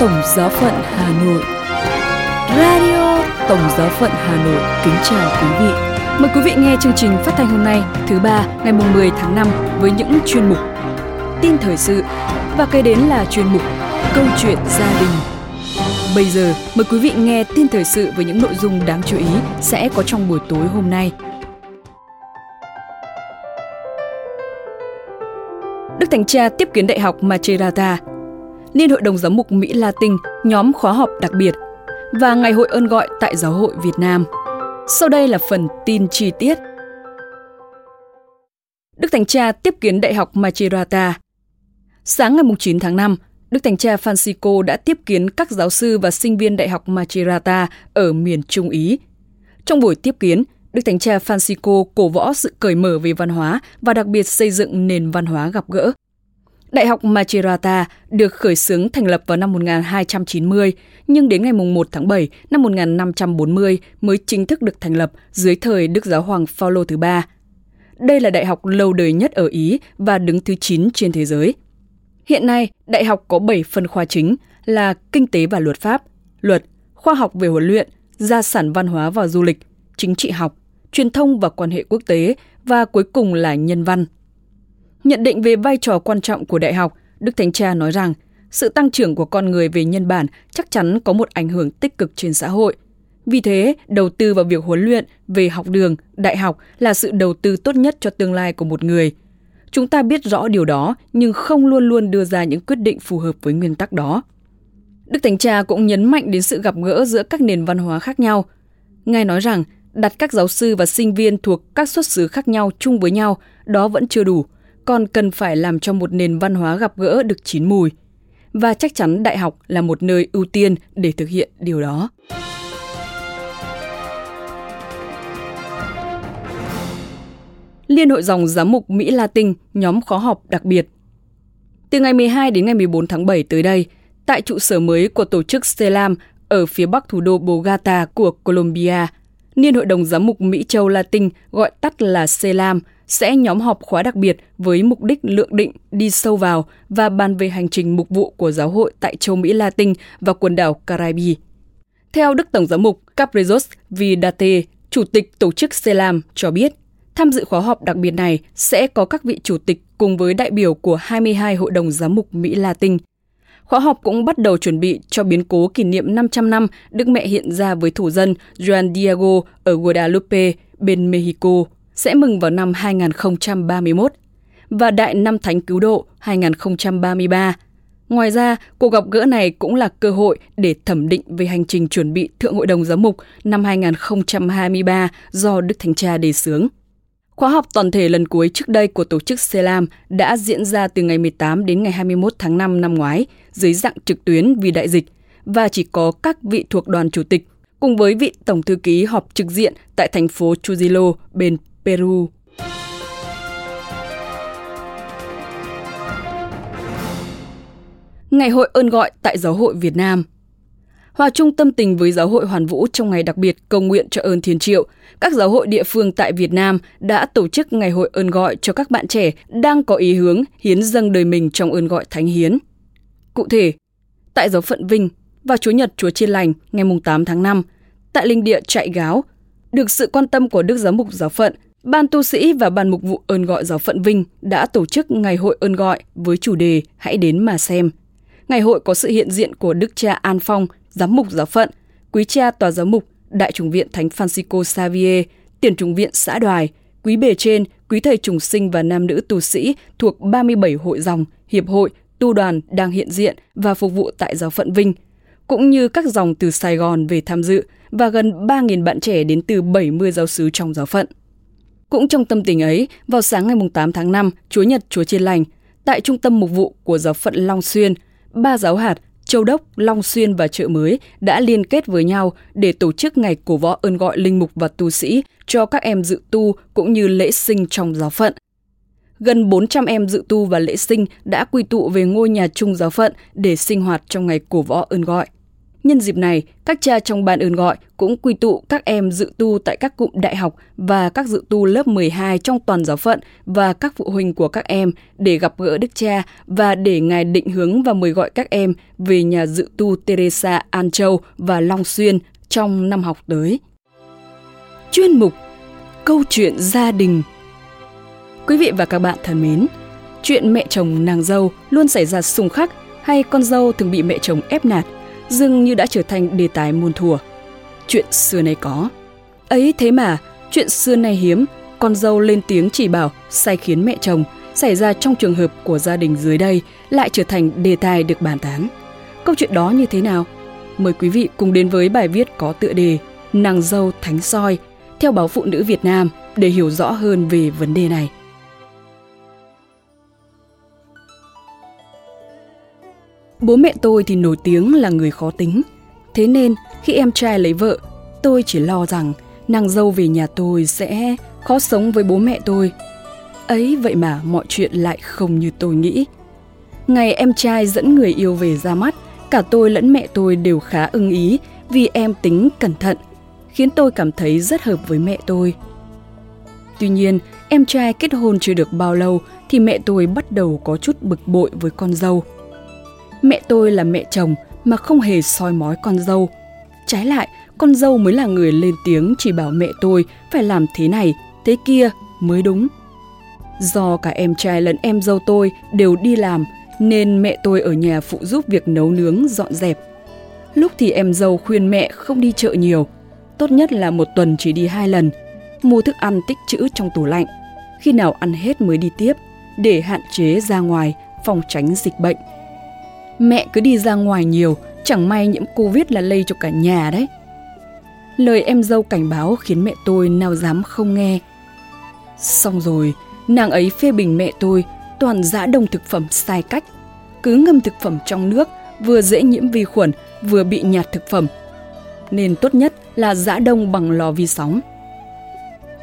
Tổng Giáo phận Hà Nội. Radio Tổng Giáo phận Hà Nội kính chào quý vị. Mời quý vị nghe chương trình phát thanh hôm nay, thứ ba, ngày 10 tháng 5 với những chuyên mục tin thời sự và kế đến là chuyên mục câu chuyện gia đình. Bây giờ mời quý vị nghe tin thời sự với những nội dung đáng chú ý sẽ có trong buổi tối hôm nay. Đức Thánh Cha tiếp kiến Đại học Macerata, Liên hội đồng Giám mục Mỹ Latin nhóm khóa họp đặc biệt và Ngày hội ơn gọi tại Giáo hội Việt Nam. Sau đây là phần tin chi tiết. Đức Thánh Cha tiếp kiến Đại học Macerata. Sáng ngày 9 tháng 5, Đức Thánh Cha Francisco đã tiếp kiến các giáo sư và sinh viên Đại học Macerata ở miền Trung Ý. Trong buổi tiếp kiến, Đức Thánh Cha Francisco cổ võ sự cởi mở về văn hóa và đặc biệt xây dựng nền văn hóa gặp gỡ. Đại học Macerata được khởi xướng thành lập vào năm 1290, nhưng đến ngày 1 tháng 7 năm 1540 mới chính thức được thành lập dưới thời Đức Giáo hoàng Paulo III. Đây là đại học lâu đời nhất ở Ý và đứng thứ 9 trên thế giới. Hiện nay, đại học có 7 phân khoa chính là Kinh tế và Luật pháp, Luật, Khoa học về huấn luyện, Gia sản văn hóa và du lịch, Chính trị học, Truyền thông và quan hệ quốc tế và cuối cùng là Nhân văn. Nhận định về vai trò quan trọng của đại học, Đức Thánh Cha nói rằng sự tăng trưởng của con người về nhân bản chắc chắn có một ảnh hưởng tích cực trên xã hội. Vì thế, đầu tư vào việc huấn luyện về học đường, đại học là sự đầu tư tốt nhất cho tương lai của một người. Chúng ta biết rõ điều đó nhưng không luôn luôn đưa ra những quyết định phù hợp với nguyên tắc đó. Đức Thánh Cha cũng nhấn mạnh đến sự gặp gỡ giữa các nền văn hóa khác nhau. Ngài nói rằng đặt các giáo sư và sinh viên thuộc các xuất xứ khác nhau chung với nhau, đó vẫn chưa đủ, còn cần phải làm cho một nền văn hóa gặp gỡ được chín mùi. Và chắc chắn đại học là một nơi ưu tiên để thực hiện điều đó. Liên hội dòng Giám mục Mỹ Latin nhóm khóa họp đặc biệt. Từ ngày 12 đến ngày 14 tháng 7 tới đây, tại trụ sở mới của tổ chức CELAM ở phía bắc thủ đô Bogota của Colombia, Liên hội đồng Giám mục Mỹ Châu Latin gọi tắt là CELAM sẽ nhóm họp khóa đặc biệt với mục đích lượng định, đi sâu vào và bàn về hành trình mục vụ của giáo hội tại châu Mỹ Latin và quần đảo Caribe. Theo Đức Tổng Giám mục Capresos Vidate, Chủ tịch tổ chức CELAM cho biết, tham dự khóa họp đặc biệt này sẽ có các vị chủ tịch cùng với đại biểu của 22 hội đồng giám mục Mỹ Latin. Khóa họp cũng bắt đầu chuẩn bị cho biến cố kỷ niệm 500 năm Đức Mẹ hiện ra với thủ dân Juan Diego ở Guadalupe, bên Mexico, sẽ mừng vào năm 2031 và Đại Năm Thánh Cứu Độ 2033. Ngoài ra, cuộc gặp gỡ này cũng là cơ hội để thẩm định về hành trình chuẩn bị Thượng Hội đồng Giám mục năm 2023 do Đức Thánh Cha đề xướng. Khóa họp toàn thể lần cuối trước đây của tổ chức CELAM đã diễn ra từ ngày 18 đến ngày 21 tháng 5 năm ngoái dưới dạng trực tuyến vì đại dịch và chỉ có các vị thuộc đoàn chủ tịch cùng với vị tổng thư ký họp trực diện tại thành phố Trujillo bên Peru. Ngày hội ơn gọi tại Giáo hội Việt Nam. Hòa chung tâm tình với Giáo hội Hoàn Vũ trong ngày đặc biệt cầu nguyện cho ơn Thiên Triệu, các giáo hội địa phương tại Việt Nam đã tổ chức ngày hội ơn gọi cho các bạn trẻ đang có ý hướng hiến dâng đời mình trong ơn gọi thánh hiến. Cụ thể, tại giáo phận Vinh, vào Chủ nhật Chúa Chiên Lành ngày 8 tháng 5, tại linh địa Trại Gáo, được sự quan tâm của Đức Giám mục giáo phận, Ban tu sĩ và Ban mục vụ ơn gọi giáo phận Vinh đã tổ chức ngày hội ơn gọi với chủ đề Hãy đến mà xem. Ngày hội có sự hiện diện của Đức Cha An Phong, Giám mục giáo phận, Quý Cha Tòa Giám mục, Đại chủng viện Thánh Francisco Xavier, Tiền chủng viện xã Đoài, Quý Bề Trên, Quý Thầy chủng sinh và nam nữ tu sĩ thuộc 37 hội dòng, hiệp hội, tu đoàn đang hiện diện và phục vụ tại giáo phận Vinh, cũng như các dòng từ Sài Gòn về tham dự và gần 3.000 bạn trẻ đến từ 70 giáo xứ trong giáo phận. Cũng trong tâm tình ấy, vào sáng ngày 8 tháng 5, Chúa Nhật Chúa Chiên Lành, tại trung tâm mục vụ của giáo phận Long Xuyên, ba giáo hạt Châu Đốc, Long Xuyên và Chợ Mới đã liên kết với nhau để tổ chức ngày cổ võ ơn gọi linh mục và tu sĩ cho các em dự tu cũng như lễ sinh trong giáo phận. Gần 400 em dự tu và lễ sinh đã quy tụ về ngôi nhà chung giáo phận để sinh hoạt trong ngày cổ võ ơn gọi. Nhân dịp này, các cha trong ban ơn gọi cũng quy tụ các em dự tu tại các cụm đại học và các dự tu lớp 12 trong toàn giáo phận và các phụ huynh của các em để gặp gỡ Đức Cha và để Ngài định hướng và mời gọi các em về nhà dự tu Teresa An Châu và Long Xuyên trong năm học tới. Chuyên mục Câu chuyện gia đình. Quý vị và các bạn thân mến, chuyện mẹ chồng nàng dâu luôn xảy ra xung khắc hay con dâu thường bị mẹ chồng ép nạt, dường như đã trở thành đề tài muôn thuở. Chuyện xưa nay có. Ấy thế mà, chuyện xưa nay hiếm, con dâu lên tiếng chỉ bảo, sai khiến mẹ chồng, xảy ra trong trường hợp của gia đình dưới đây lại trở thành đề tài được bàn tán. Câu chuyện đó như thế nào? Mời quý vị cùng đến với bài viết có tựa đề Nàng dâu Thánh Soi theo báo Phụ nữ Việt Nam để hiểu rõ hơn về vấn đề này. Bố mẹ tôi thì nổi tiếng là người khó tính. Thế nên khi em trai lấy vợ, tôi chỉ lo rằng nàng dâu về nhà tôi sẽ khó sống với bố mẹ tôi. Ấy vậy mà mọi chuyện lại không như tôi nghĩ. Ngày em trai dẫn người yêu về ra mắt, cả tôi lẫn mẹ tôi đều khá ưng ý vì em tính cẩn thận, khiến tôi cảm thấy rất hợp với mẹ tôi. Tuy nhiên, em trai kết hôn chưa được bao lâu thì mẹ tôi bắt đầu có chút bực bội với con dâu. Mẹ tôi là mẹ chồng mà không hề soi mói con dâu. Trái lại, con dâu mới là người lên tiếng chỉ bảo mẹ tôi phải làm thế này, thế kia mới đúng. Do cả em trai lẫn em dâu tôi đều đi làm nên mẹ tôi ở nhà phụ giúp việc nấu nướng, dọn dẹp. Lúc thì em dâu khuyên mẹ không đi chợ nhiều, tốt nhất là một tuần chỉ đi 2 lần, mua thức ăn tích trữ trong tủ lạnh, khi nào ăn hết mới đi tiếp để hạn chế ra ngoài, phòng tránh dịch bệnh. Mẹ cứ đi ra ngoài nhiều, chẳng may nhiễm Covid là lây cho cả nhà đấy. Lời em dâu cảnh báo khiến mẹ tôi nào dám không nghe. Xong rồi, nàng ấy phê bình mẹ tôi toàn giã đông thực phẩm sai cách. Cứ ngâm thực phẩm trong nước, vừa dễ nhiễm vi khuẩn, vừa bị nhạt thực phẩm. Nên tốt nhất là giã đông bằng lò vi sóng.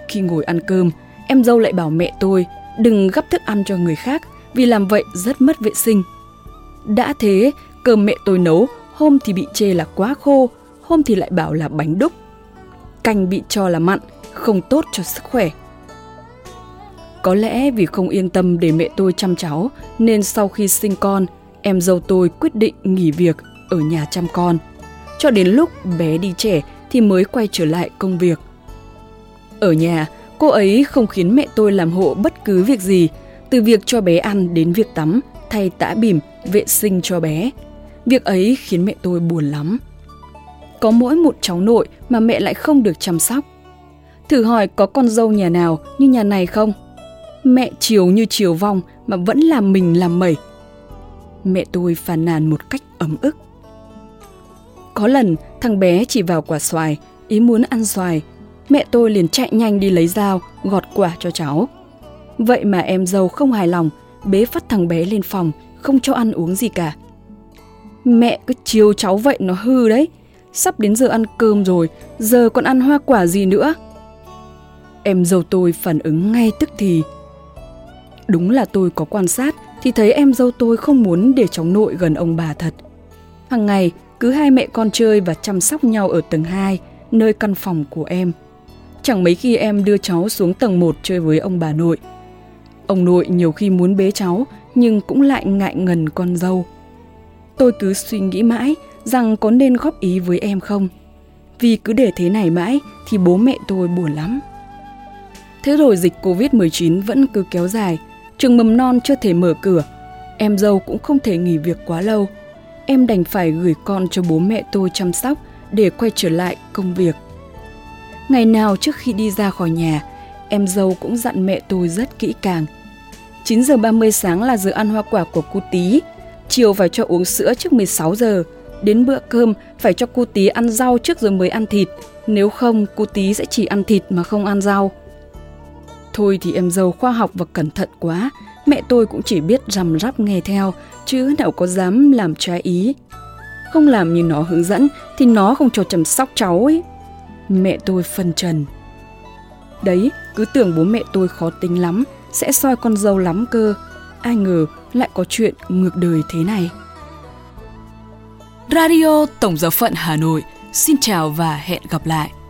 Khi ngồi ăn cơm, em dâu lại bảo mẹ tôi đừng gắp thức ăn cho người khác vì làm vậy rất mất vệ sinh. Đã thế, cơm mẹ tôi nấu, hôm thì bị chê là quá khô, hôm thì lại bảo là bánh đúc. Canh bị cho là mặn, không tốt cho sức khỏe. Có lẽ vì không yên tâm để mẹ tôi chăm cháu, nên sau khi sinh con, em dâu tôi quyết định nghỉ việc ở nhà chăm con. Cho đến lúc bé đi trẻ thì mới quay trở lại công việc. Ở nhà, cô ấy không khiến mẹ tôi làm hộ bất cứ việc gì, từ việc cho bé ăn đến việc tắm, thay tã bỉm, vệ sinh cho bé. Việc ấy khiến mẹ tôi buồn lắm. Có mỗi một cháu nội mà mẹ lại không được chăm sóc. Thử hỏi có con dâu nhà nào như nhà này không? Mẹ chiều như chiều vong mà vẫn làm mình làm mẩy. Mẹ tôi phàn nàn một cách ấm ức. Có lần thằng bé chỉ vào quả xoài, ý muốn ăn xoài. Mẹ tôi liền chạy nhanh đi lấy dao, gọt quả cho cháu. Vậy mà em dâu không hài lòng, bế phát thằng bé lên phòng, không cho ăn uống gì cả. Mẹ cứ chiều cháu vậy nó hư đấy. Sắp đến giờ ăn cơm rồi, giờ còn ăn hoa quả gì nữa? Em dâu tôi phản ứng ngay tức thì. Đúng là tôi có quan sát thì thấy em dâu tôi không muốn để cháu nội gần ông bà thật. Hằng ngày cứ 2 mẹ con chơi và chăm sóc nhau ở tầng 2, nơi căn phòng của em. Chẳng mấy khi em đưa cháu xuống tầng 1 chơi với ông bà nội. Ông nội nhiều khi muốn bế cháu nhưng cũng lại ngại ngần con dâu. Tôi cứ suy nghĩ mãi rằng có nên góp ý với em không. Vì cứ để thế này mãi thì bố mẹ tôi buồn lắm. Thế rồi dịch Covid-19 vẫn cứ kéo dài, trường mầm non chưa thể mở cửa, em dâu cũng không thể nghỉ việc quá lâu. Em đành phải gửi con cho bố mẹ tôi chăm sóc để quay trở lại công việc. Ngày nào trước khi đi ra khỏi nhà, em dâu cũng dặn mẹ tôi rất kỹ càng. 9:30 sáng là giờ ăn hoa quả của cu tí, chiều phải cho uống sữa trước 16 giờ, đến bữa cơm phải cho cu tí ăn rau trước rồi mới ăn thịt, nếu không cu tí sẽ chỉ ăn thịt mà không ăn rau. Thôi thì em dâu khoa học và cẩn thận quá, mẹ tôi cũng chỉ biết rằm rắp nghe theo, chứ nào có dám làm trái ý. Không làm như nó hướng dẫn thì nó không cho chăm sóc cháu ấy. Mẹ tôi phân trần. Đấy, cứ tưởng bố mẹ tôi khó tính lắm, sẽ soi con dâu lắm cơ. Ai ngờ lại có chuyện ngược đời thế này. Radio Tổng Giáo phận Hà Nội xin chào và hẹn gặp lại.